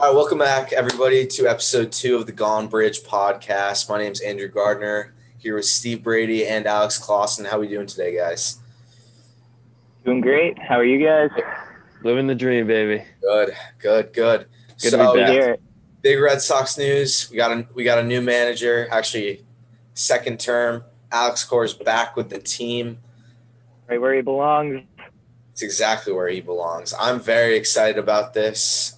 Welcome back, everybody, to episode 2 of the Gone Bridge podcast. My name's Andrew Gardner, here with Steve Brady and Alex Clausen. How are we doing today, guys? Doing great. How are you guys? Living the dream, baby. Good. Good so, to be back. Big Red Sox news. We got a new manager, actually second term. Alex Cora is back with the team. Right where he belongs. It's exactly where he belongs. I'm very excited about this.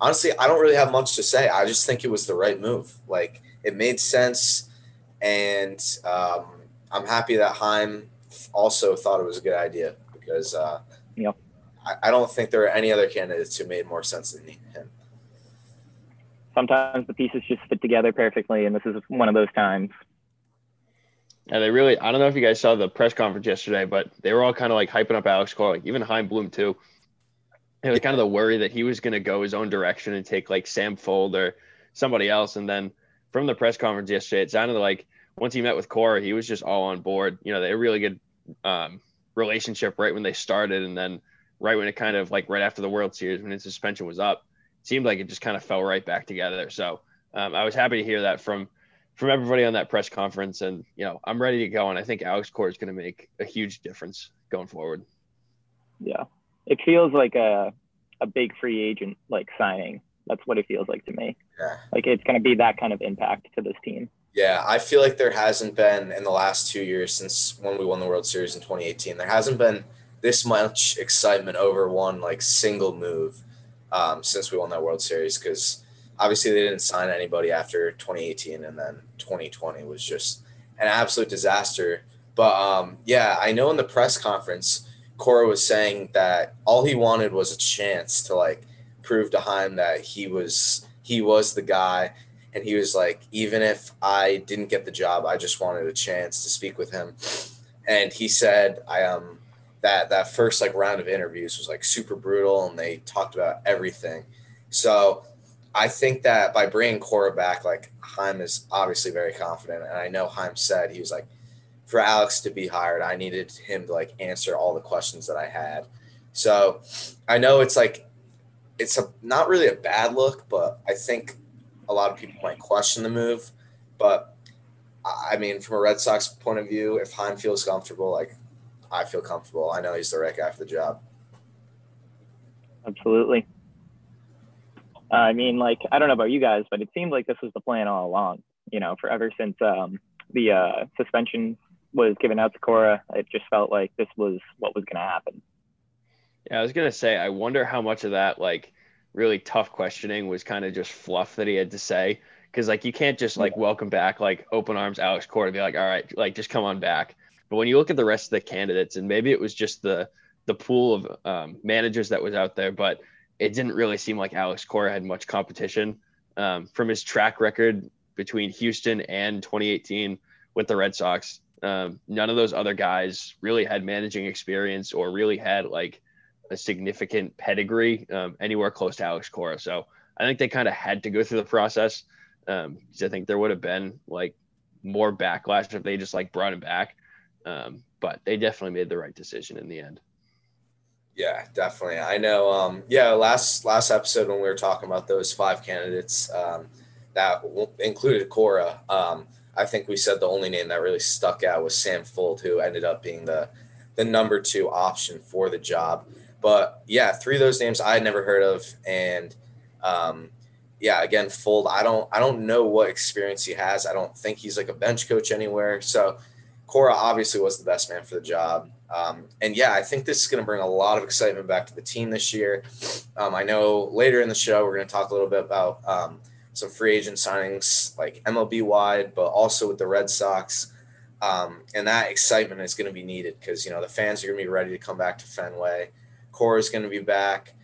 Honestly, I don't really have much to say. I just think it was the right move. Like, it made sense, and I'm happy that Chaim also thought it was a good idea because I don't think there are any other candidates who made more sense than him. Sometimes the pieces just fit together perfectly, and this is one of those times. Yeah, they really – I don't know if you guys saw the press conference yesterday, but they were all kind of like hyping up Alex Cora, like even Chaim Bloom too. It was kind of the worry that he was going to go his own direction and take like Sam Fold or somebody else. And then from the press conference yesterday, it sounded like once he met with Cora, he was just all on board. You know, they had a really good relationship right when they started. And then right when it kind of like right after the World Series, when his suspension was up, it seemed like it just kind of fell right back together. So I was happy to hear that from everybody on that press conference. And, you know, I'm ready to go. And I think Alex Cora is going to make a huge difference going forward. Yeah. It feels like a big free agent, like, signing. That's what it feels like to me. Yeah. Like, it's going to be that kind of impact to this team. Yeah, I feel like there hasn't been in the last 2 years since when we won the World Series in 2018, there hasn't been this much excitement over one, like, single move since we won that World Series because obviously they didn't sign anybody after 2018, and then 2020 was just an absolute disaster. But, yeah, I know in the press conference – Cora was saying that all he wanted was a chance to like prove to Chaim that he was the guy, and he was like, even if I didn't get the job, I just wanted a chance to speak with him. And he said that first like round of interviews was like super brutal, and they talked about everything. So I think that by bringing Cora back, like Chaim is obviously very confident, and I know Chaim said he was like, for Alex to be hired, I needed him to like answer all the questions that I had. So I know it's like, it's not really a bad look, but I think a lot of people might question the move. But I mean, from a Red Sox point of view, if Chaim feels comfortable, like I feel comfortable, I know he's the right guy for the job. Absolutely. I mean, like, I don't know about you guys, but it seemed like this was the plan all along, you know, forever since the suspension was given out to Cora. It just felt like this was what was going to happen. Yeah, I was going to say, I wonder how much of that, like, really tough questioning was kind of just fluff that he had to say. Because, like, you can't just, like, welcome back, like, open arms Alex Cora and be like, all right, like, just come on back. But when you look at the rest of the candidates, and maybe it was just the pool of managers that was out there, but it didn't really seem like Alex Cora had much competition. From his track record between Houston and 2018 with the Red Sox, none of those other guys really had managing experience or really had like a significant pedigree anywhere close to Alex Cora. So I think they kind of had to go through the process because I think there would have been like more backlash if they just like brought him back. But they definitely made the right decision in the end. Yeah, definitely. I know. Last episode when we were talking about those 5 candidates that included Cora, I think we said the only name that really stuck out was Sam Fold, who ended up being the number 2 option for the job. But, yeah, 3 of those names I had never heard of. And, yeah, again, Fold, I don't know what experience he has. I don't think he's like a bench coach anywhere. So Cora obviously was the best man for the job. And, yeah, I think this is going to bring a lot of excitement back to the team this year. I know later in the show we're going to talk a little bit about some free agent signings like MLB-wide, but also with the Red Sox. And that excitement is going to be needed because, you know, the fans are going to be ready to come back to Fenway. Cora's going to be back.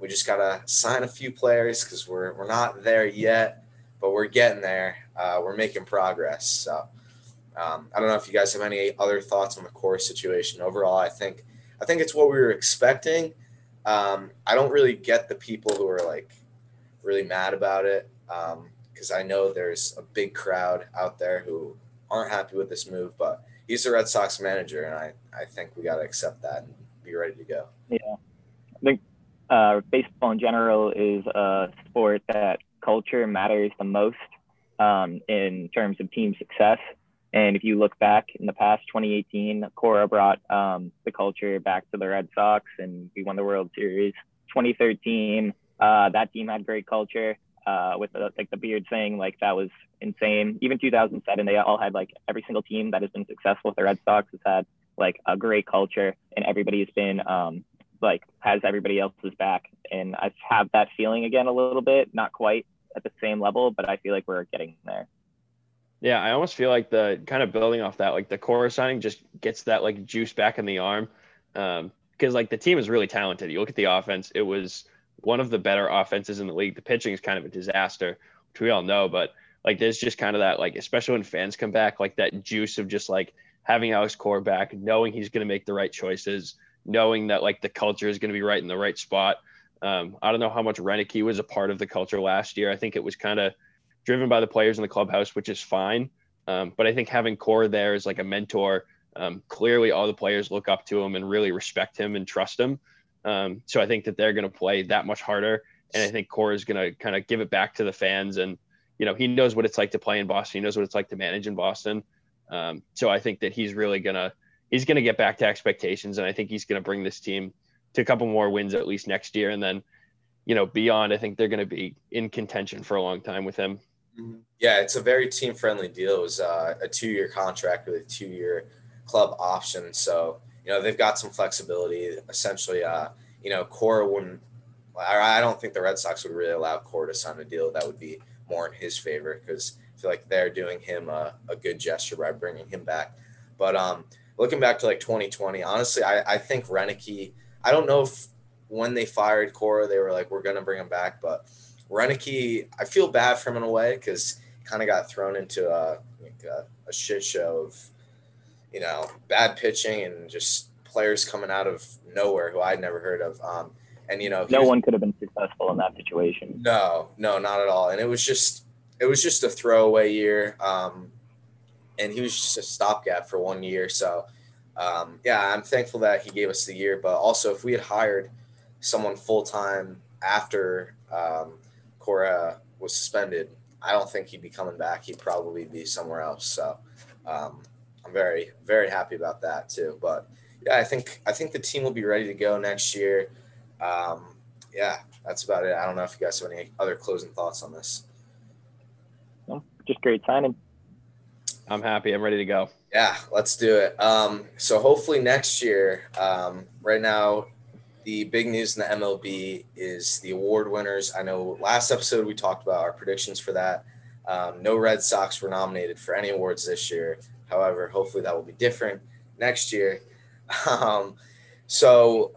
We just got to sign a few players because we're not there yet, but we're getting there. We're making progress. So I don't know if you guys have any other thoughts on the Cora situation. Overall, I think it's what we were expecting. I don't really get the people who are, like, really mad about it because I know there's a big crowd out there who aren't happy with this move, but he's the Red Sox manager, and I think we got to accept that and be ready to go. Yeah. I think baseball in general is a sport that culture matters the most in terms of team success. And if you look back in the past, 2018, Cora brought the culture back to the Red Sox, and we won the World Series. 2013, that team had great culture with the beard thing, like that was insane. Even 2007, they all had like every single team that has been successful with the Red Sox has had like a great culture, and everybody has been has everybody else's back. And I have that feeling again a little bit, not quite at the same level, but I feel like we're getting there. Yeah, I almost feel like the kind of building off that, like the core signing just gets that like juice back in the arm. Because like the team is really talented. You look at the offense, it was one of the better offenses in the league. The pitching is kind of a disaster, which we all know, but like there's just kind of that, like, especially when fans come back, like that juice of just like having Alex Cora back, knowing he's going to make the right choices, knowing that like the culture is going to be right in the right spot. I don't know how much Reneke was a part of the culture last year. I think it was kind of driven by the players in the clubhouse, which is fine. But I think having Cora there is like a mentor. Clearly all the players look up to him and really respect him and trust him. So I think that they're going to play that much harder. And I think Cora is going to kind of give it back to the fans. And, you know, he knows what it's like to play in Boston. He knows what it's like to manage in Boston. So I think that he's really going to, get back to expectations. And I think he's going to bring this team to a couple more wins at least next year. And then, you know, beyond, I think they're going to be in contention for a long time with him. Yeah, it's a very team-friendly deal. It was a two-year contract with a two-year club option. So, you know, they've got some flexibility. Essentially, you know, Cora wouldn't – I don't think the Red Sox would really allow Cora to sign a deal that would be more in his favor, because I feel like they're doing him a good gesture by bringing him back. But looking back to, like, 2020, honestly, I think Reneke – I don't know if when they fired Cora they were like, we're going to bring him back, but – Reneke, I feel bad for him in a way, because he kind of got thrown into a shit show of, you know, bad pitching and just players coming out of nowhere who I'd never heard of. And, you know, no one could have been successful in that situation. No, not at all. And it was just a throwaway year. And he was just a stopgap for 1 year. So, yeah, I'm thankful that he gave us the year. But also, if we had hired someone full time after Cora was suspended, I don't think he'd be coming back. He'd probably be somewhere else. So I'm very, very happy about that too. But yeah, I think the team will be ready to go next year. Yeah, that's about it. I don't know if you guys have any other closing thoughts on this. No, just great signing. I'm happy. I'm ready to go. Yeah, let's do it. So hopefully next year. Right now, the big news in the MLB is the award winners. I know last episode we talked about our predictions for that. No Red Sox were nominated for any awards this year. However, hopefully that will be different next year. So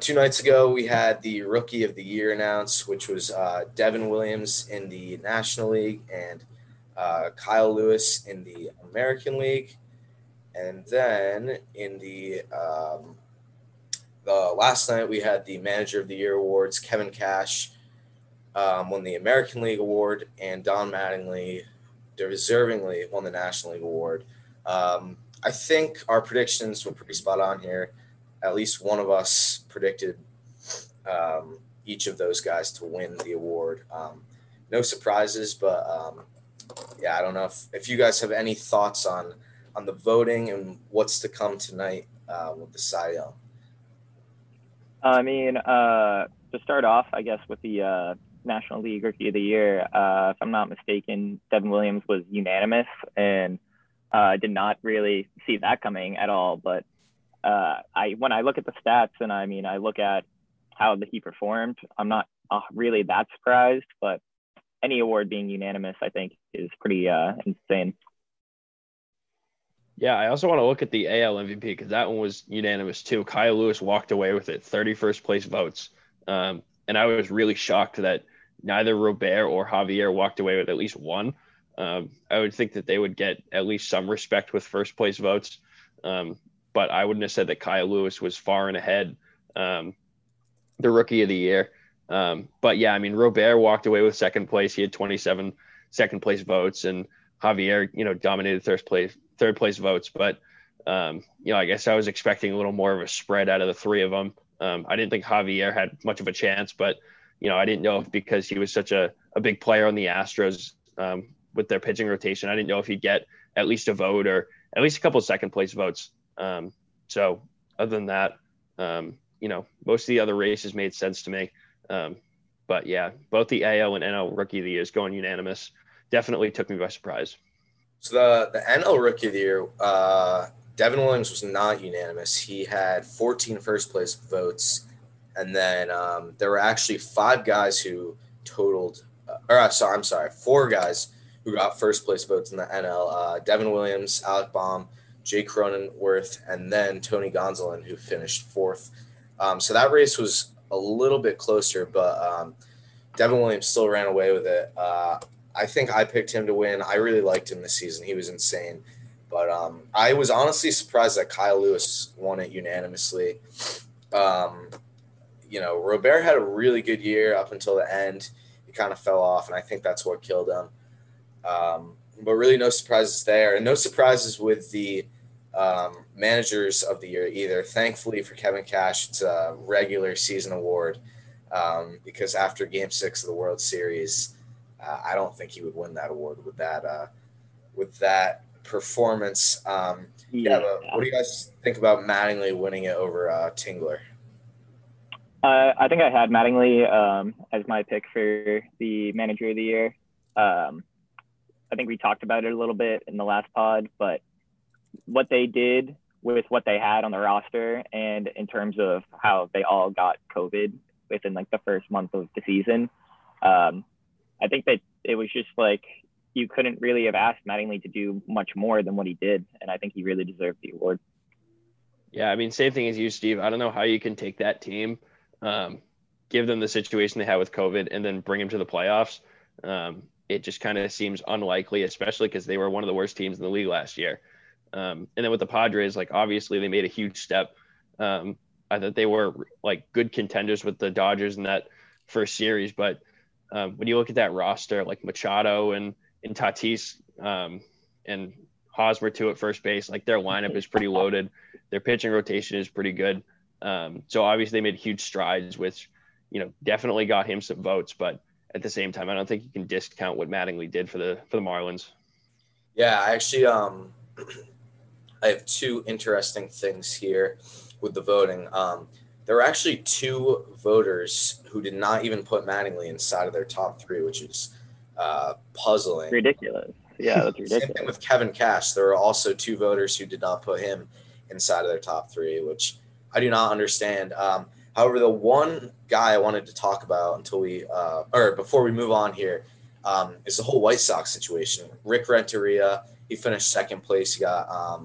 2 nights ago we had the Rookie of the Year announced, which was Devin Williams in the National League and Kyle Lewis in the American League. And then in the last night, we had the Manager of the Year awards. Kevin Cash won the American League award, and Don Mattingly deservingly won the National League award. I think our predictions were pretty spot on here. At least one of us predicted each of those guys to win the award. No surprises, but yeah, I don't know if you guys have any thoughts on the voting and what's to come tonight with the Cy Young. I mean, to start off, I guess, with the National League Rookie of the Year, if I'm not mistaken, Devin Williams was unanimous, and I did not really see that coming at all. But when I look at the stats and, I mean, I look at how he performed, I'm not really that surprised. But any award being unanimous, I think, is pretty insane. Yeah, I also want to look at the AL MVP because that one was unanimous too. Kyle Lewis walked away with it, 31st place votes. And I was really shocked that neither Robert or Javier walked away with at least one. I would think that they would get at least some respect with first place votes. But I wouldn't have said that Kyle Lewis was far and ahead the Rookie of the Year. But yeah, I mean, Robert walked away with second place. He had 27 second place votes, and Javier, you know, dominated third place votes, but, you know, I guess I was expecting a little more of a spread out of the three of them. I didn't think Javier had much of a chance, but, you know, I didn't know if, because he was such a big player on the Astros with their pitching rotation, I didn't know if he'd get at least a vote or at least a couple of second place votes. So other than that, you know, most of the other races made sense to me. But yeah, both the AL and NL Rookie of the Year is going unanimous. Definitely took me by surprise. So the NL Rookie of the Year, Devin Williams was not unanimous. He had 14 first place votes. And then there were actually four guys who got first place votes in the NL. Devin Williams, Alec Bohm, Jay Cronenworth, and then Tony Gonsolin, who finished fourth. So that race was a little bit closer, but Devin Williams still ran away with it. I think I picked him to win. I really liked him this season. He was insane. But I was honestly surprised that Kyle Lewis won it unanimously. You know, Robert had a really good year up until the end. He kind of fell off, and I think that's what killed him. But really no surprises there, and no surprises with the managers of the year either. Thankfully for Kevin Cash, it's a regular season award because after Game 6 of the World Series, I don't think he would win that award with that performance. But what do you guys think about Mattingly winning it over Tingler? I think I had Mattingly as my pick for the manager of the year. I think we talked about it a little bit in the last pod, but what they did with what they had on the roster and in terms of how they all got COVID within like the first month of the season, I think that it was just like you couldn't really have asked Mattingly to do much more than what he did, and I think he really deserved the award. Yeah, I mean, same thing as you, Steve. I don't know how you can take that team, give them the situation they had with COVID, and then bring them to the playoffs. It just kind of seems unlikely, especially because they were one of the worst teams in the league last year. And then with the Padres, like obviously they made a huge step. I thought they were like good contenders with the Dodgers in that first series. But when you look at that roster, like Machado and Tatis and Hosmer too at first base, like their lineup is pretty loaded. Their pitching rotation is pretty good. So obviously they made huge strides, which, you know, definitely got him some votes. But at the same time, I don't think you can discount what Mattingly did for the Marlins. Yeah, I actually I have two interesting things here with the voting. There were actually two voters who did not even put Mattingly inside of their top three, which is puzzling. Ridiculous. Yeah, that's ridiculous. Same thing with Kevin Cash. There were also two voters who did not put him inside of their top three, which I do not understand. However, the one guy I wanted to talk about before we move on here is the whole White Sox situation. Rick Renteria, he finished second place. He got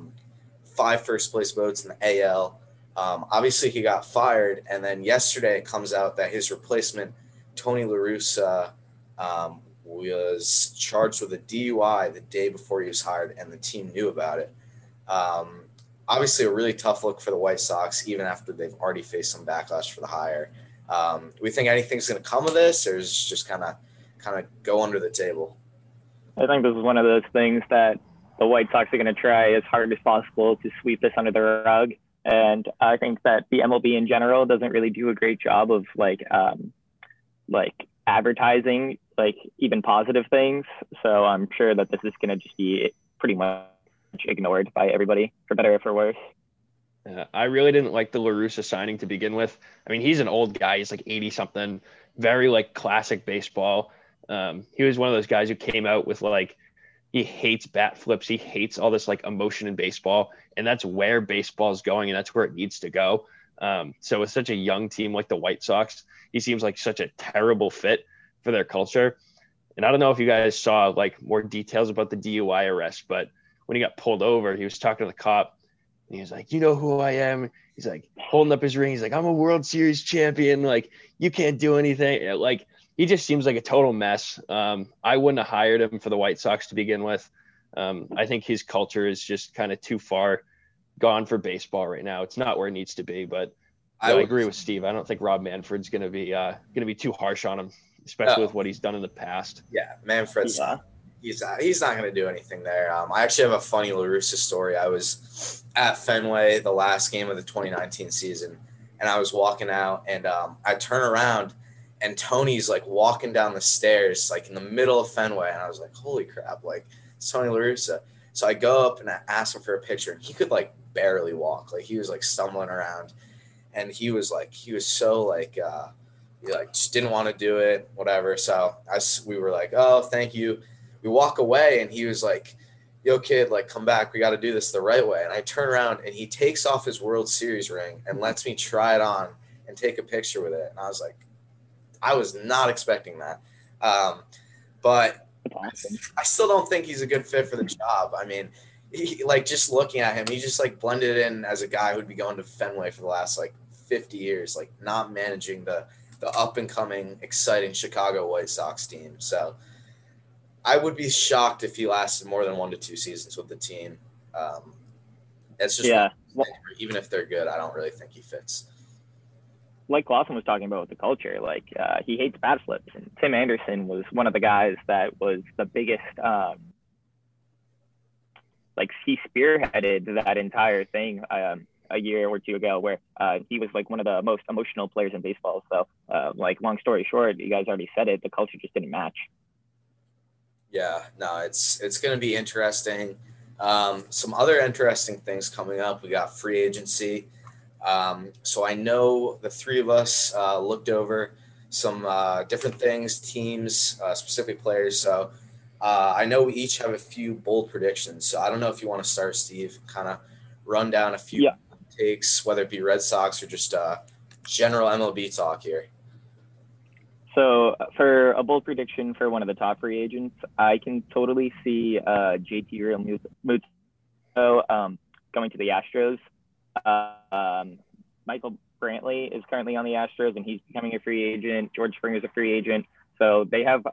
5 first place votes in the AL. Obviously, he got fired. And then yesterday it comes out that his replacement, Tony La Russa, was charged with a DUI the day before he was hired, and the team knew about it. Obviously, a really tough look for the White Sox, even after they've already faced some backlash for the hire. Do we think anything's going to come of this, or is it just kind of go under the table? I think this is one of those things that the White Sox are going to try as hard as possible to sweep this under the rug. And I think that the MLB in general doesn't really do a great job of like advertising like even positive things. So I'm sure that this is going to just be pretty much ignored by everybody, for better or for worse. I really didn't like the La Russa signing to begin with. I mean, he's an old guy. He's like 80 something, very like classic baseball. He was one of those guys who came out with like, he hates bat flips. He hates all this like emotion in baseball, and that's where baseball is going, and that's where it needs to go. So with such a young team like the White Sox, he seems like such a terrible fit for their culture. And I don't know if you guys saw like more details about the DUI arrest, but when he got pulled over, he was talking to the cop and he was like, "You know who I am?" He's like holding up his ring. He's like, "I'm a World Series champion. Like you can't do anything." Like he just seems like a total mess. I wouldn't have hired him for the White Sox to begin with. I think his culture is just kind of too far gone for baseball right now. It's not where it needs to be, but I agree with Steve. I don't think Rob Manfred's going to be too harsh on him, especially with what he's done in the past. Yeah, Manfred's He's not going to do anything there. I actually have a funny La Russa story. I was at Fenway the last game of the 2019 season, and I was walking out, and I turn around and Tony's like walking down the stairs, like in the middle of Fenway. And I was like, holy crap, like it's Tony La Russa. So I go up and I asked him for a picture, and he could like barely walk. Like he was like stumbling around, and he was so like just didn't want to do it, whatever. So we were like, oh, thank you. We walk away, and he was like, yo, kid, like, come back. We got to do this the right way. And I turn around, and he takes off his World Series ring and lets me try it on and take a picture with it. And I was like, I was not expecting that. But I still don't think he's a good fit for the job. I mean, just looking at him, he just, like, blended in as a guy who'd be going to Fenway for the last, like, 50 years, like, not managing the up-and-coming, exciting Chicago White Sox team. So I would be shocked if he lasted more than 1 to 2 seasons with the team. It's just, yeah. Even if they're good, I don't really think he fits. Like Lawson was talking about with the culture, like he hates bat flips. And Tim Anderson was one of the guys that was the biggest, he spearheaded that entire thing a year or two ago, where he was like one of the most emotional players in baseball. So long story short, you guys already said it, the culture just didn't match. Yeah, no, it's going to be interesting. Some other interesting things coming up. We got free agency. So I know the three of us looked over some different things, teams, specific players. So I know we each have a few bold predictions. So I don't know if you want to start, Steve, kind of run down a few takes, whether it be Red Sox or just general MLB talk here. So for a bold prediction for one of the top free agents, I can totally see JT Realmuto going to the Astros. Michael Brantley is currently on the Astros, and he's becoming a free agent. George Springer is a free agent. So they have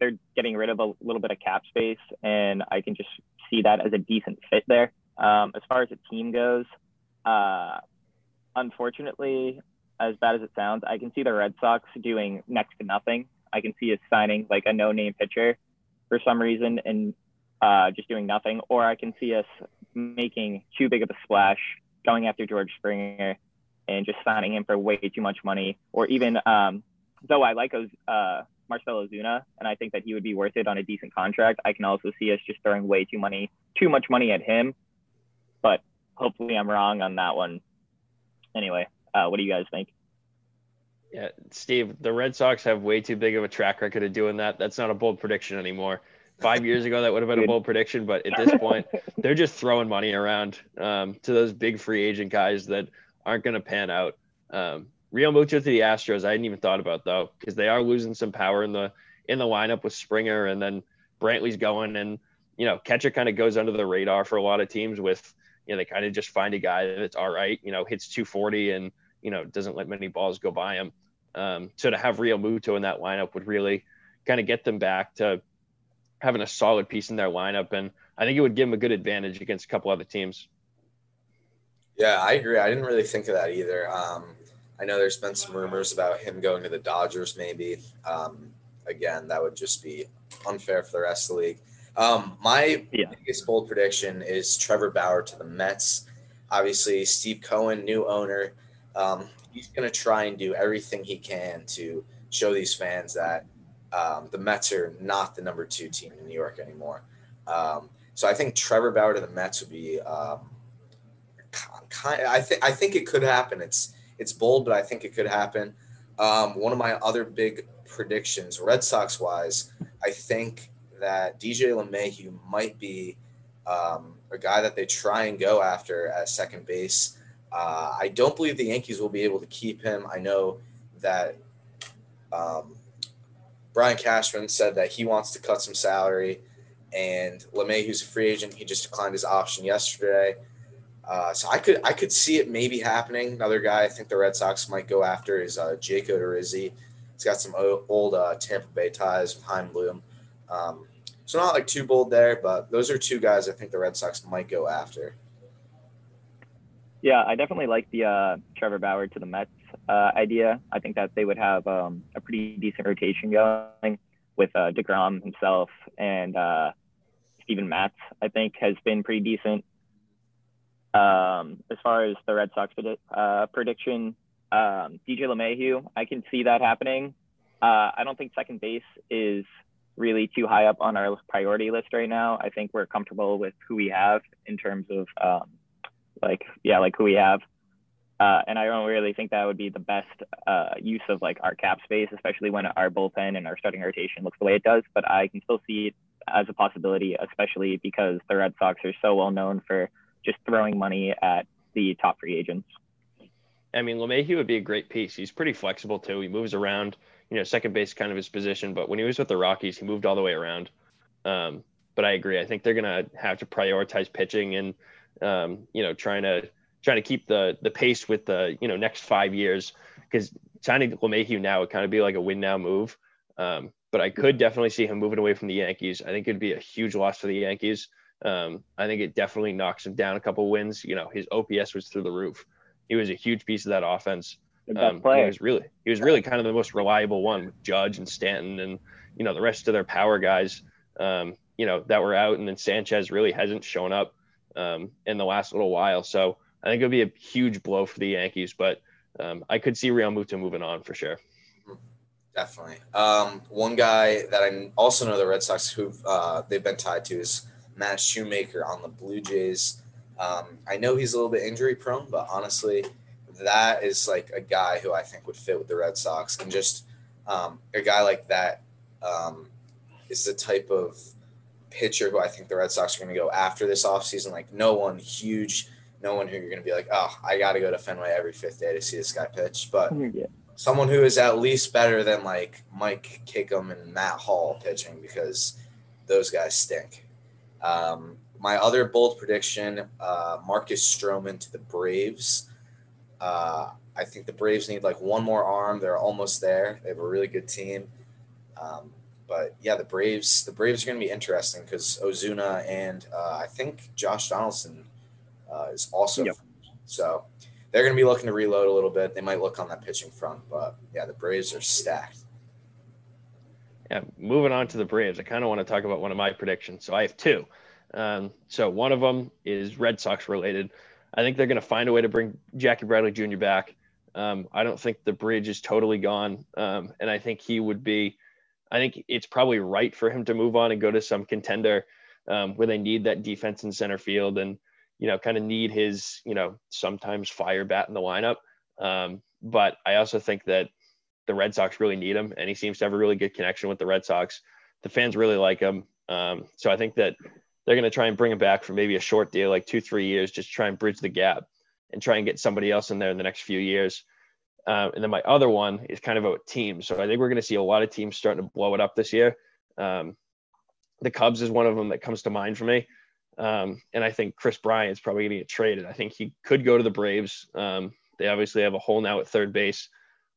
they're getting rid of a little bit of cap space, and I can just see that as a decent fit there. As far as the team goes, unfortunately, as bad as it sounds, I can see the Red Sox doing next to nothing. I can see us signing like a no-name pitcher for some reason and just doing nothing. Or I can see us making too big of a splash, going after George Springer and just signing him for way too much money. Or even, though I like Marcel Ozuna, and I think that he would be worth it on a decent contract, I can also see us just throwing way too much money at him. But hopefully I'm wrong on that one. Anyway. What do you guys think? Yeah, Steve, the Red Sox have way too big of a track record of doing that. That's not a bold prediction anymore. 5 years ago, that would have been a bold prediction, but at this point, they're just throwing money around to those big free agent guys that aren't going to pan out. Realmuto to the Astros, I hadn't even thought about, though, because they are losing some power in the lineup with Springer, and then Brantley's going, and, you know, catcher kind of goes under the radar for a lot of teams with, you know, they kind of just find a guy that's all right, you know, hits 240 and, you know, doesn't let many balls go by him. So to have Realmuto in that lineup would really kind of get them back to having a solid piece in their lineup. And I think it would give them a good advantage against a couple other teams. Yeah, I agree. I didn't really think of that either. I know there's been some rumors about him going to the Dodgers, maybe. Again, that would just be unfair for the rest of the league. My biggest bold prediction is Trevor Bauer to the Mets. Obviously, Steve Cohen, new owner. He's going to try and do everything he can to show these fans that the Mets are not the number 2 team in New York anymore. So I think Trevor Bauer to the Mets would be I think it could happen. It's bold, but I think it could happen. One of my other big predictions, Red Sox-wise, I think that DJ LeMahieu might be a guy that they try and go after at second base. I don't believe the Yankees will be able to keep him. I know that Brian Cashman said that he wants to cut some salary, and LeMahieu's a free agent. He just declined his option yesterday. So I could see it maybe happening. Another guy I think the Red Sox might go after is Jake Odorizzi. He's got some old Tampa Bay ties with Chaim Bloom. So not like too bold there, but those are two guys I think the Red Sox might go after. Yeah, I definitely like the Trevor Bauer to the Mets idea. I think that they would have a pretty decent rotation going with DeGrom himself and Steven Matz, I think, has been pretty decent. As far as the Red Sox prediction, DJ LeMahieu, I can see that happening. I don't think second base is really too high up on our priority list right now. I think we're comfortable with who we have in terms of who we have. And I don't really think that would be the best use of our cap space, especially when our bullpen and our starting rotation looks the way it does. But I can still see it as a possibility, especially because the Red Sox are so well known for just throwing money at the top free agents. I mean, LeMahieu would be a great piece. He's pretty flexible too. He moves around, second base kind of his position, but when he was with the Rockies, he moved all the way around. But I agree. I think they're going to have to prioritize pitching and, trying to keep the pace with the next 5 years, because signing LeMahieu now would kind of be like a win now move. But I could definitely see him moving away from the Yankees. I think it'd be a huge loss for the Yankees. I think it definitely knocks him down a couple wins. His OPS was through the roof. He was a huge piece of that offense. He was really kind of the most reliable one with Judge and Stanton and the rest of their power guys that were out, and then Sanchez really hasn't shown up in the last little while. So I think it'll be a huge blow for the Yankees, but I could see Realmuto moving on for sure. Definitely. One guy that I also know the Red Sox who they've been tied to is Matt Shoemaker on the Blue Jays. I know he's a little bit injury prone, but honestly, that is a guy who I think would fit with the Red Sox. And just a guy like that is the type of pitcher who I think the Red Sox are going to go after this offseason. No one who you're going to be like, oh, I got to go to Fenway every fifth day to see this guy pitch. But someone who is at least better than Mike Kickham and Matt Hall pitching, because those guys stink. My other bold prediction, Marcus Stroman to the Braves. I think the Braves need one more arm. They're almost there. They have a really good team. But yeah, the Braves are going to be interesting because Ozuna and I think Josh Donaldson is also so they're going to be looking to reload a little bit. They might look on that pitching front, but yeah, the Braves are stacked. Yeah, moving on to the Braves, I kind of want to talk about one of my predictions. So I have two. So one of them is Red Sox related. I think they're going to find a way to bring Jackie Bradley Jr. back. I don't think the bridge is totally gone, and I think I think it's probably right for him to move on and go to some contender where they need that defense in center field and kind of need his, sometimes fire bat in the lineup. But I also think that the Red Sox really need him, and he seems to have a really good connection with the Red Sox. The fans really like him. So I think that they're going to try and bring him back for maybe a short deal, 2-3 years, just try and bridge the gap and try and get somebody else in there in the next few years. And then my other one is kind of about teams. So I think we're going to see a lot of teams starting to blow it up this year. The Cubs is one of them that comes to mind for me. And I think Chris Bryant's probably going to get traded. I think he could go to the Braves. They obviously have a hole now at third base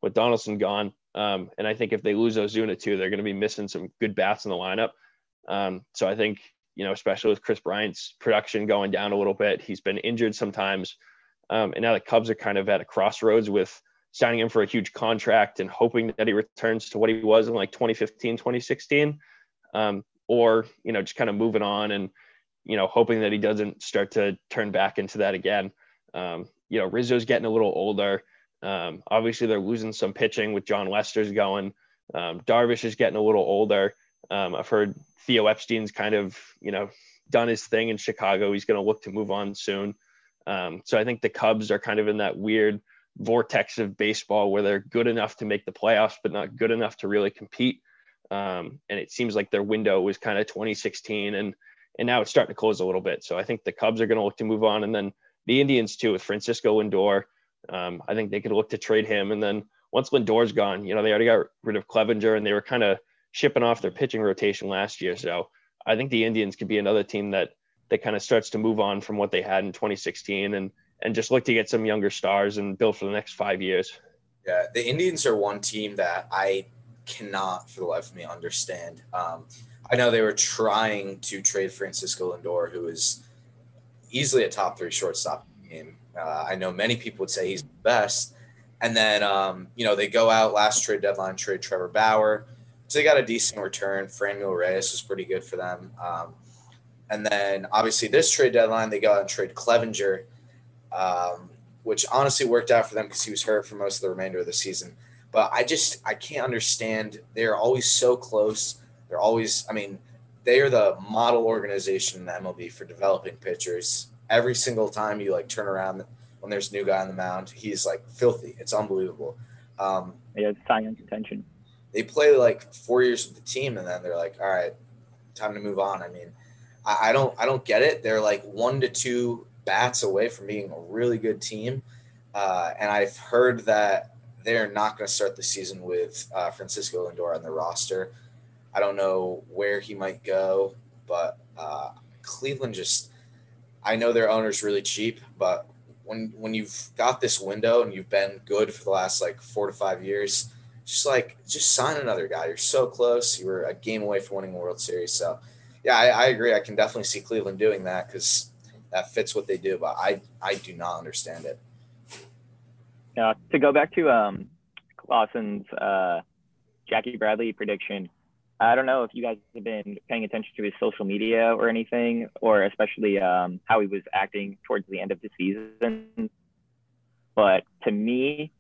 with Donaldson gone. And I think if they lose Ozuna too, they're going to be missing some good bats in the lineup. So I think, especially with Chris Bryant's production going down a little bit, he's been injured sometimes. And now the Cubs are kind of at a crossroads with signing him for a huge contract and hoping that he returns to what he was in 2015, 2016, or, just kind of moving on and, hoping that he doesn't start to turn back into that again. Rizzo's getting a little older. Obviously they're losing some pitching with John Lester's going. Darvish is getting a little older. I've heard Theo Epstein's kind of, done his thing in Chicago. He's going to look to move on soon. So I think the Cubs are kind of in that weird vortex of baseball where they're good enough to make the playoffs, but not good enough to really compete. And it seems like their window was kind of 2016 and now it's starting to close a little bit. So I think the Cubs are going to look to move on. And then the Indians too, with Francisco Lindor. I think they could look to trade him. And then once Lindor's gone, they already got rid of Clevinger and they were kind of shipping off their pitching rotation last year. So I think the Indians could be another team that kind of starts to move on from what they had in 2016 and just look to get some younger stars and build for the next 5 years. Yeah. The Indians are one team that I cannot for the life of me understand. I know they were trying to trade Francisco Lindor, who is easily a top three shortstop in the game. I know many people would say he's the best. And then, they go out last trade deadline, trade Trevor Bauer. So they got a decent return. Franmil Reyes was pretty good for them. And then, obviously, this trade deadline, they go out and trade Clevinger, which honestly worked out for them because he was hurt for most of the remainder of the season. But I can't understand. They're always so close. They're always, I mean, they are the model organization in the MLB for developing pitchers. Every single time you like turn around when there's a new guy on the mound, he's like filthy. It's unbelievable. Yeah, it's time and contention. They play like 4 years with the team, and then they're like, all right, time to move on. I mean, I don't get it. They're like 1 to 2 bats away from being a really good team. And I've heard that they're not going to start the season with Francisco Lindor on their roster. I don't know where he might go, but Cleveland just – I know their owner's really cheap, but when you've got this window and you've been good for the last, like, 4 to 5 years, just sign another guy. You're so close. You were a game away from winning the World Series. So, yeah, I agree. I can definitely see Cleveland doing that because that fits what they do, but I do not understand it. To go back to Clausen's Jackie Bradley prediction, I don't know if you guys have been paying attention to his social media or anything, or especially how he was acting towards the end of the season. But to me,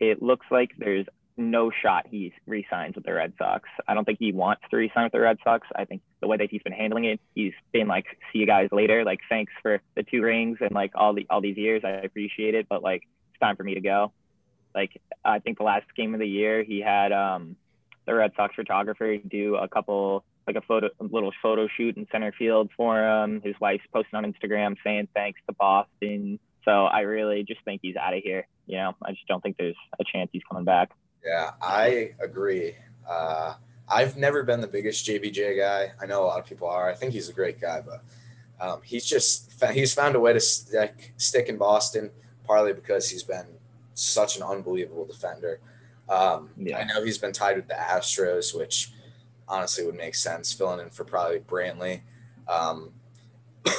it looks like there's no shot he re-signs with the Red Sox. I don't think he wants to re-sign with the Red Sox. I think the way that he's been handling it, he's been like, see you guys later. Like, thanks for the 2 rings and like all these years. I appreciate it, but like, it's time for me to go. Like, I think the last game of the year, he had the Red Sox photographer do a little photo shoot in center field for him. His wife's posting on Instagram saying thanks to Boston. So I really just think he's out of here. You know, I just don't think there's a chance he's coming back. Yeah, I agree. I've never been the biggest JBJ guy. I know a lot of people are. I think he's a great guy, but he's found a way to stick in Boston, partly because he's been such an unbelievable defender. I know he's been tied with the Astros, which honestly would make sense, filling in for probably Brantley.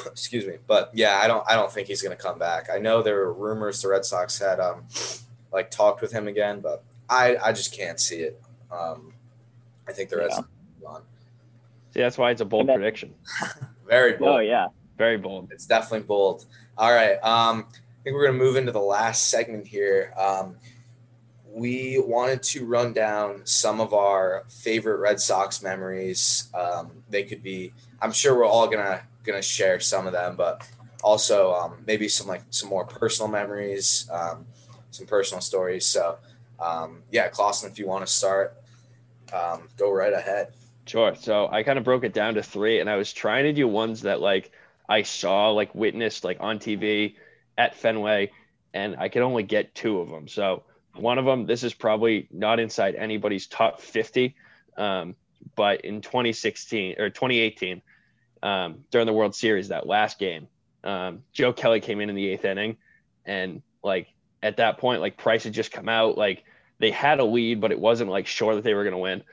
Excuse me. But, yeah, I don't think he's going to come back. I know there were rumors the Red Sox had, talked with him again, but I just can't see it. I think the Red Sox are gone. See, that's why it's a bold prediction. Very bold. Oh, yeah. Very bold. It's definitely bold. All right. I think we're going to move into the last segment here. We wanted to run down some of our favorite Red Sox memories. They could be – I'm sure we're all gonna share some of them, but also maybe some more personal memories, some personal stories. So, Clausen, if you want to start, go right ahead. Sure. So I kind of broke it down to 3, and I was trying to do ones that I saw, witnessed, on TV at Fenway, and I could only get 2 of them. So – one of them, this is probably not inside anybody's top 50, but in 2018, during the World Series, that last game, Joe Kelly came in the 8th inning, and at that point, Price had just come out, they had a lead, but it wasn't sure that they were going to win.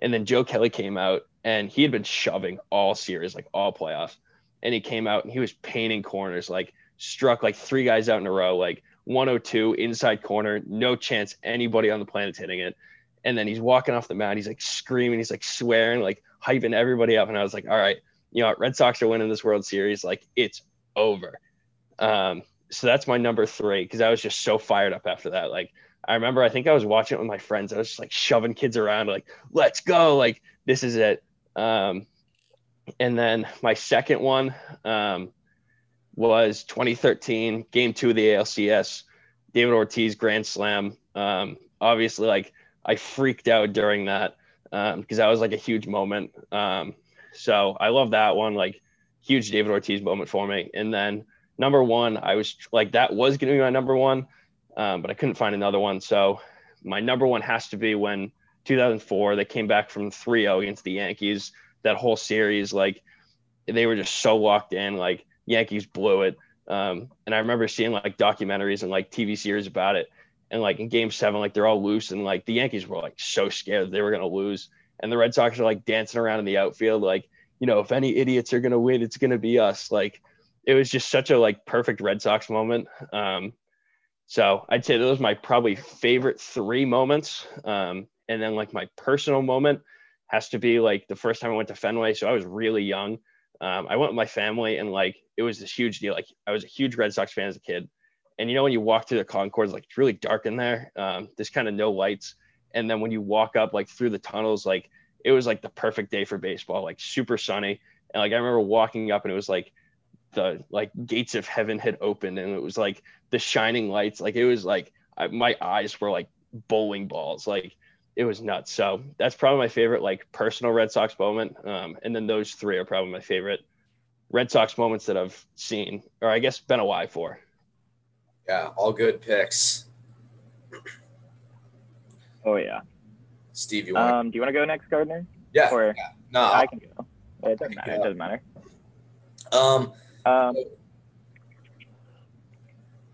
And then Joe Kelly came out, and he had been shoving all series, all playoffs, and he came out and he was painting corners, struck 3 guys out in a row, 102 inside corner, no chance anybody on the planet's hitting it. And then he's walking off the mound. He's screaming, he's swearing, hyping everybody up. And I was all right, you know what? Red Sox are winning this World Series. It's over. So that's my number 3, because I was just so fired up after that. I remember, I think I was watching it with my friends. I was just shoving kids around, let's go. This is it. And then my second one, was 2013, game 2 of the ALCS, David Ortiz grand slam. Obviously, I freaked out during that because that was a huge moment. So I love that one, huge David Ortiz moment for me. And then number 1, I was that was going to be my number 1, but I couldn't find another one. So my number 1 has to be when 2004, they came back from 3-0 against the Yankees. That whole series, they were just so locked in, Yankees blew it. And I remember seeing documentaries and TV series about it. And in game 7, they're all loose. And the Yankees were so scared they were going to lose. And the Red Sox are dancing around in the outfield. If any idiots are going to win, it's going to be us. It was just such a perfect Red Sox moment. So I'd say those are my probably favorite 3 moments. And then my personal moment has to be the first time I went to Fenway. So I was really young. I went with my family, and it was this huge deal. I was a huge Red Sox fan as a kid, And you know, when you walk through the concourse, like it's really dark in there. There's kind of no lights. And then when you walk up like through the tunnels, like it was like the perfect day for baseball, like super sunny. And like I remember walking up and it was like the like gates of heaven had opened and it was like the shining lights. Like it was like my eyes were like bowling balls. Like it was nuts. So that's probably my favorite like personal Red Sox moment. And then those three are probably my favorite Red Sox moments that I've seen, or I guess been alive for. Yeah, all good picks. Oh yeah, Steve, you want? Do you want to go next, Gardner? Yeah. Or yeah. No, I can go. It doesn't matter. It doesn't matter.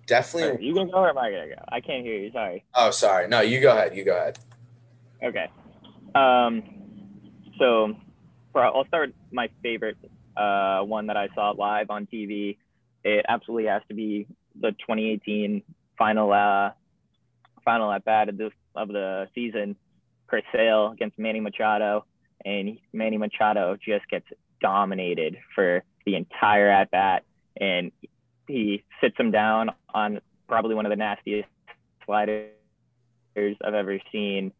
Definitely. Are you gonna go or am I gonna go? I can't hear you. Sorry. Oh, sorry. No, you go ahead. You go ahead. Okay. So, I'll start with my favorite one that I saw live on TV. It absolutely has to be the 2018 final at bat of the season, Chris Sale against Manny Machado, and Manny Machado just gets dominated for the entire at bat, and he sits him down on probably one of the nastiest sliders I've ever seen.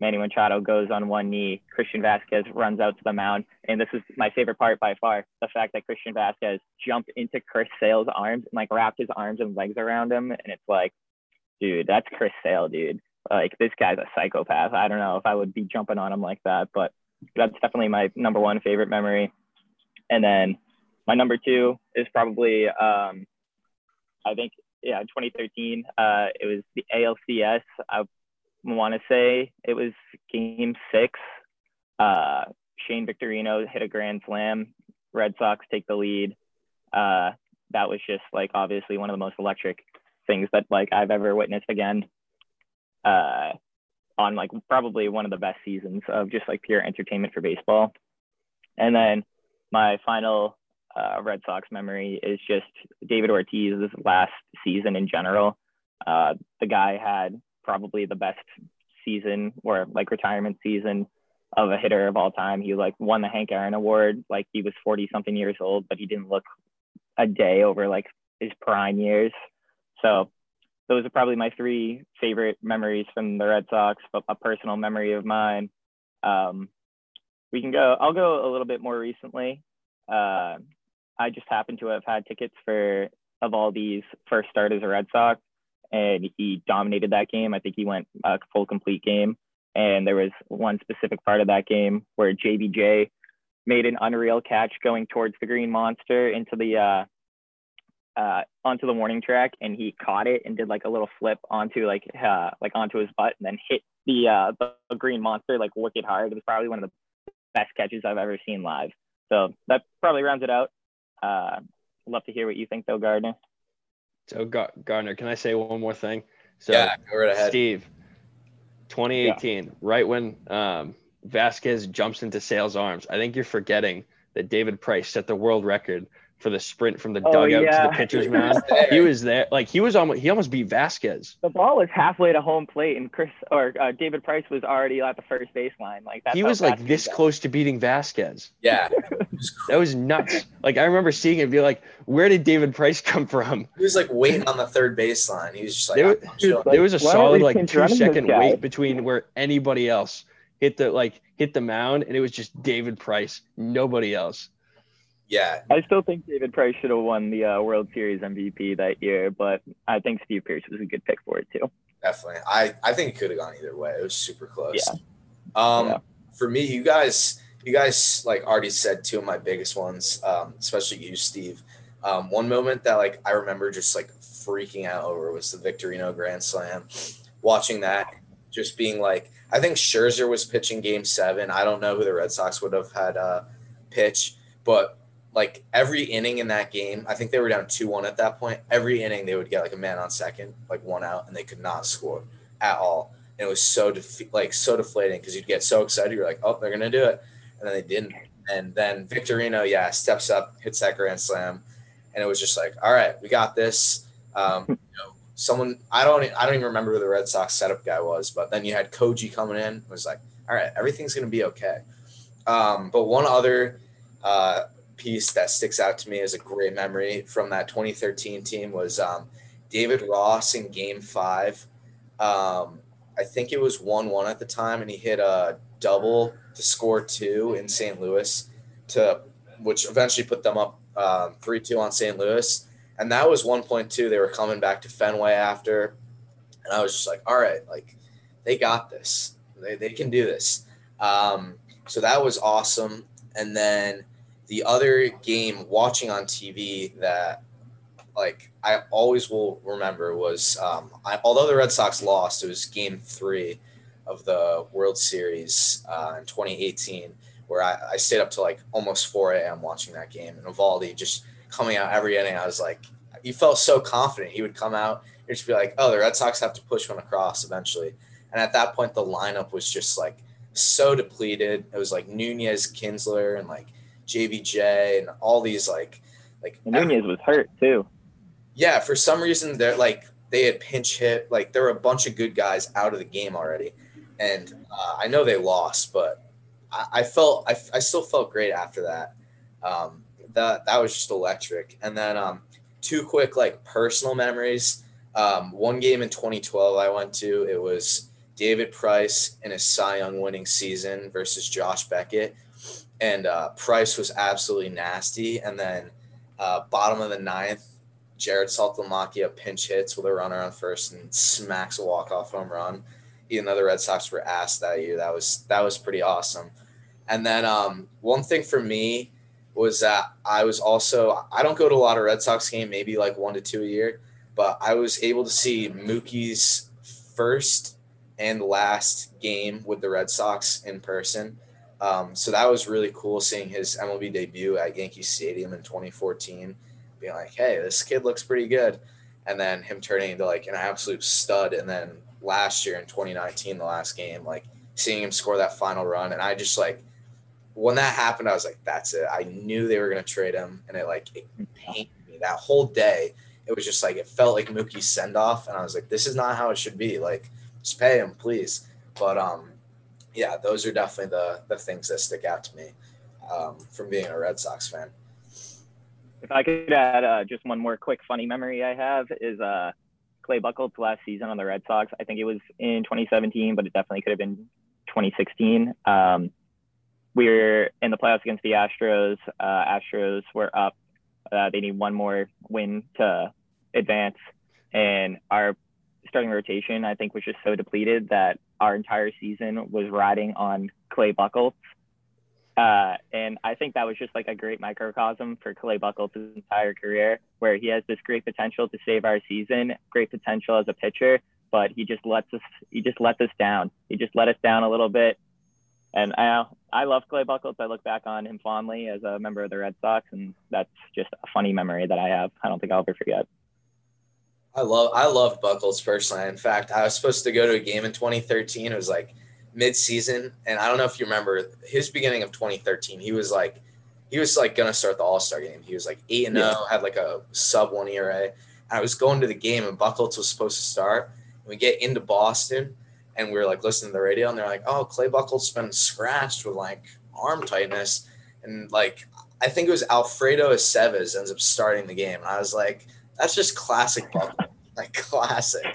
Manny Machado goes on one knee. Christian Vasquez runs out to the mound. And this is my favorite part by far, the fact that Christian Vasquez jumped into Chris Sale's arms and like wrapped his arms and legs around him. And it's like, dude, that's Chris Sale, dude. Like, this guy's a psychopath. I don't know if I would be jumping on him like that, but that's definitely my number one favorite memory. And then my number two is probably, I think, yeah, 2013. It was the ALCS. I want to say it was game 6. Shane Victorino hit a grand slam. Red Sox take the lead. That was just like obviously one of the most electric things that like I've ever witnessed again. On like probably one of the best seasons of just like pure entertainment for baseball. And then my final Red Sox memory is just David Ortiz's last season in general. The guy had probably the best season or like retirement season of a hitter of all time. He like won the Hank Aaron Award. Like he was 40 something years old, but he didn't look a day over like his prime years. So those are probably my three favorite memories from the Red Sox, but a personal memory of mine. I'll go a little bit more recently. I just happened to have had tickets for Evaldi's first start as a Red Sox, and he dominated that game. I think he went a full complete game. And there was one specific part of that game where JBJ made an unreal catch going towards the Green Monster into the onto the warning track, and he caught it and did like a little flip onto like onto his butt, and then hit the Green Monster like wicked hard. It was probably one of the best catches I've ever seen live. So that probably rounds it out. Love to hear what you think though, Gardner. So Gardner, can I say one more thing? So yeah, go right ahead. Steve, 2018, yeah. Right when Vasquez jumps into Sale's arms, I think you're forgetting that David Price set the world record for the sprint from the dugout to the pitcher's mound. He was there. Like he almost beat Vasquez. The ball was halfway to home plate, and David Price was already at the first baseline. Like that's he was like this close to beating Vasquez. Yeah, that was nuts. Like I remember seeing it and be like, where did David Price come from? He was like waiting on the third baseline. He was just like, there was a solid like 2-second wait between where anybody else hit the mound, and it was just David Price, nobody else. Yeah, I still think David Price should have won the World Series MVP that year, but I think Steve Pearce was a good pick for it too. Definitely, I think it could have gone either way. It was super close. Yeah. For me, you guys like already said two of my biggest ones, especially you, Steve. One moment that like I remember just like freaking out over was the Victorino grand slam. Watching that, just being like, I think Scherzer was pitching Game 7. I don't know who the Red Sox would have had pitch, but like every inning in that game, I think they were down 2-1 at that point. Every inning they would get like a man on second, like one out, and they could not score at all. And it was so deflating because you'd get so excited. You're like, oh, they're going to do it. And then they didn't. And then Victorino, steps up, hits that grand slam. And it was just like, all right, we got this. I don't even remember who the Red Sox setup guy was, but then you had Koji coming in. It was like, all right, everything's going to be okay. But one other piece that sticks out to me as a great memory from that 2013 team was David Ross in Game 5. I think it was 1-1 at the time, and he hit a double to score 2 in St. Louis, which eventually put them up 3-2 on St. Louis. And that was 1.2. They were coming back to Fenway after. And I was just like, all right, like, they got this. They can do this. So that was awesome. And then the other game watching on TV that, like, I always will remember was, although the Red Sox lost, it was Game 3 of the World Series in 2018, where I stayed up to like almost 4 a.m. watching that game. And Eovaldi just coming out every inning, I was like, you felt so confident he would come out and just be like, oh, the Red Sox have to push one across eventually. And at that point, the lineup was just like so depleted. It was like Nunez, Kinsler, and like JBJ, and all these like Nunez was hurt too. Yeah, for some reason they're like they had pinch hit. Like there were a bunch of good guys out of the game already, and I know they lost, but I still felt great after that. That was just electric. And then two quick like personal memories. One game in 2012 I went to, it was David Price in his Cy Young winning season versus Josh Beckett, and Price was absolutely nasty. And then bottom of the 9th, Jared Saltalamacchia pinch hits with a runner on first and smacks a walk-off home run. Even though the Red Sox were ass that year, that was pretty awesome. And then one thing for me was that I don't go to a lot of Red Sox games, maybe like 1 to 2 a year, but I was able to see Mookie's first and last game with the Red Sox in person. So that was really cool, seeing his MLB debut at Yankee Stadium in 2014, being like, hey, this kid looks pretty good. And then him turning into like an absolute stud. And then last year in 2019, the last game, like seeing him score that final run. And I just like, when that happened, I was like, that's it. I knew they were going to trade him. And it pained me that whole day. It was just like, it felt like Mookie's send off. And I was like, this is not how it should be. Like, just pay him, please. But, yeah, those are definitely the things that stick out to me from being a Red Sox fan. If I could add just one more quick funny memory I have is Clay Buchholz last season on the Red Sox. I think it was in 2017, but it definitely could have been 2016. We were in the playoffs against the Astros. Astros were up. They need one more win to advance. And our starting rotation, I think, was just so depleted that our entire season was riding on Clay Buchholz. And I think that was just like a great microcosm for Clay Buchholz's entire career, where he has this great potential to save our season, great potential as a pitcher, but he just let us down. He just let us down a little bit. And I love Clay Buchholz. I look back on him fondly as a member of the Red Sox, and that's just a funny memory that I have. I don't think I'll ever forget. I love Buchholz personally. In fact, I was supposed to go to a game in 2013. It was like mid-season, and I don't know if you remember his beginning of 2013. He was gonna start the All-Star game. He was like 8-0, had like a sub-1 ERA. And I was going to the game, and Buchholz was supposed to start. We get into Boston, and we were like listening to the radio, and they're like, "Oh, Clay Buchholz's been scratched with like arm tightness," and like I think it was Alfredo Aceves ends up starting the game, and I was like, that's just classic Buchholz, like classic.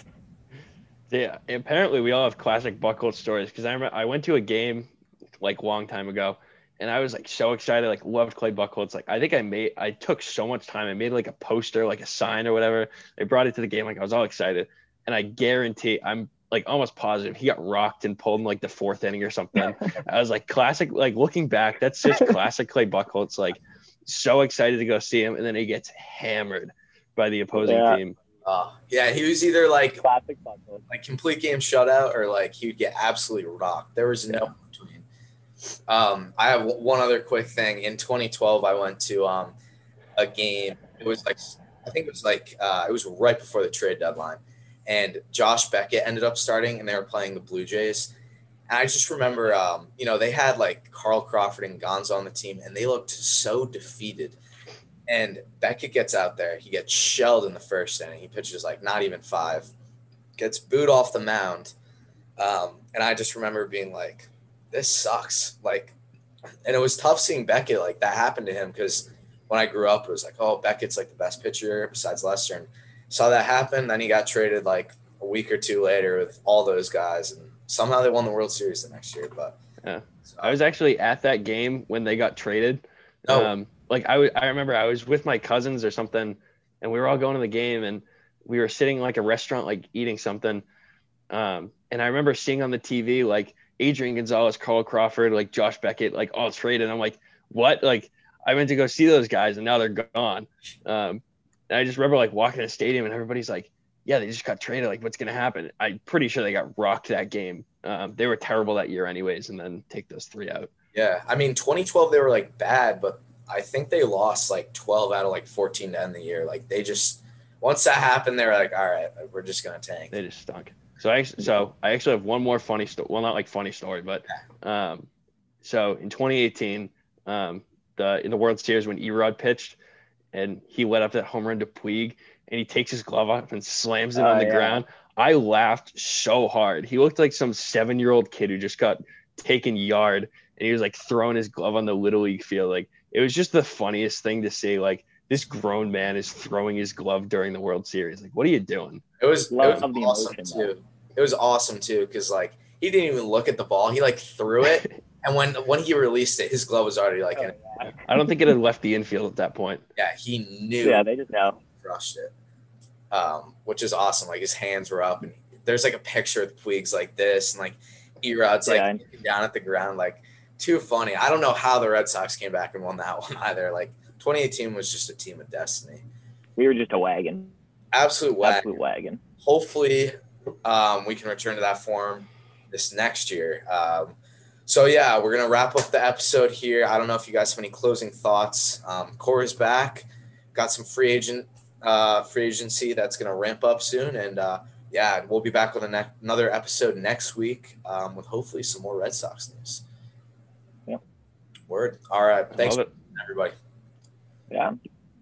Yeah, apparently we all have classic Buchholz stories, because I remember I went to a game like a long time ago, and I was like so excited, like loved Clay Buchholz. Like I took so much time. I made like a poster, like a sign or whatever. I brought it to the game, like I was all excited, and I guarantee I'm like almost positive he got rocked and pulled in like the 4th inning or something. I was like classic, like looking back, that's just classic Clay Buchholz. Like so excited to go see him, and then he gets hammered by the opposing team. Yeah, he was either like classic Buchholz, like complete game shutout, or like he would get absolutely rocked. There was no between. I have one other quick thing. In 2012, I went to a game. It was like I think it was like it was right before the trade deadline, and Josh Beckett ended up starting, and they were playing the Blue Jays. And I just remember, they had like Carl Crawford and Gonzo on the team, and they looked so defeated. And Beckett gets out there. He gets shelled in the first inning. He pitches like not even 5. Gets booed off the mound. And I just remember being like, this sucks. Like, and it was tough seeing Beckett. Like, that happened to him because when I grew up, it was like, oh, Beckett's like the best pitcher besides Lester. And saw that happen. Then he got traded like a week or two later with all those guys, and somehow they won the World Series the next year. But yeah, so I was actually at that game when they got traded. I remember I was with my cousins or something, and we were all going to the game, and we were sitting like a restaurant, like eating something. And I remember seeing on the TV, like Adrian Gonzalez, Carl Crawford, like Josh Beckett, like all traded. I'm like, what? Like I went to go see those guys and now they're gone. And I just remember like walking to the stadium and everybody's like, yeah, they just got traded. Like what's going to happen? I'm pretty sure they got rocked that game. They were terrible that year anyways. And then take those three out. Yeah. I mean, 2012, they were like bad, but I think they lost like 12 out of like 14 to end the year. Like they just, once that happened, they were like, all right, we're just going to tank. They just stunk. So I actually have one more funny story. Well, not like funny story, but so in 2018, in the World Series when E-Rod pitched and he let up that home run to Puig and he takes his glove off and slams it on the ground. I laughed so hard. He looked like some 7-year-old kid who just got taken yard and he was like throwing his glove on the Little League field. Like it was just the funniest thing to see. Like this grown man is throwing his glove during the World Series. Like, what are you doing? It was awesome too, because like he didn't even look at the ball. He like threw it, and when he released it, his glove was already like in it. I don't think it had left the infield at that point. Yeah, he knew. Yeah, they just know. Crushed it, which is awesome. Like his hands were up, and there's like a picture of the Puig's like this, and like E-Rod's like looking down at the ground. Like too funny. I don't know how the Red Sox came back and won that one either. Like 2018 was just a team of destiny. We were just a wagon. Absolute wagon. Hopefully we can return to that form this next year. So, yeah, we're going to wrap up the episode here. I don't know if you guys have any closing thoughts. Cora's back. Got some free agency that's going to ramp up soon. And, we'll be back with another episode next week with hopefully some more Red Sox news. Yeah. Word. All right. Thanks, everybody. Yeah.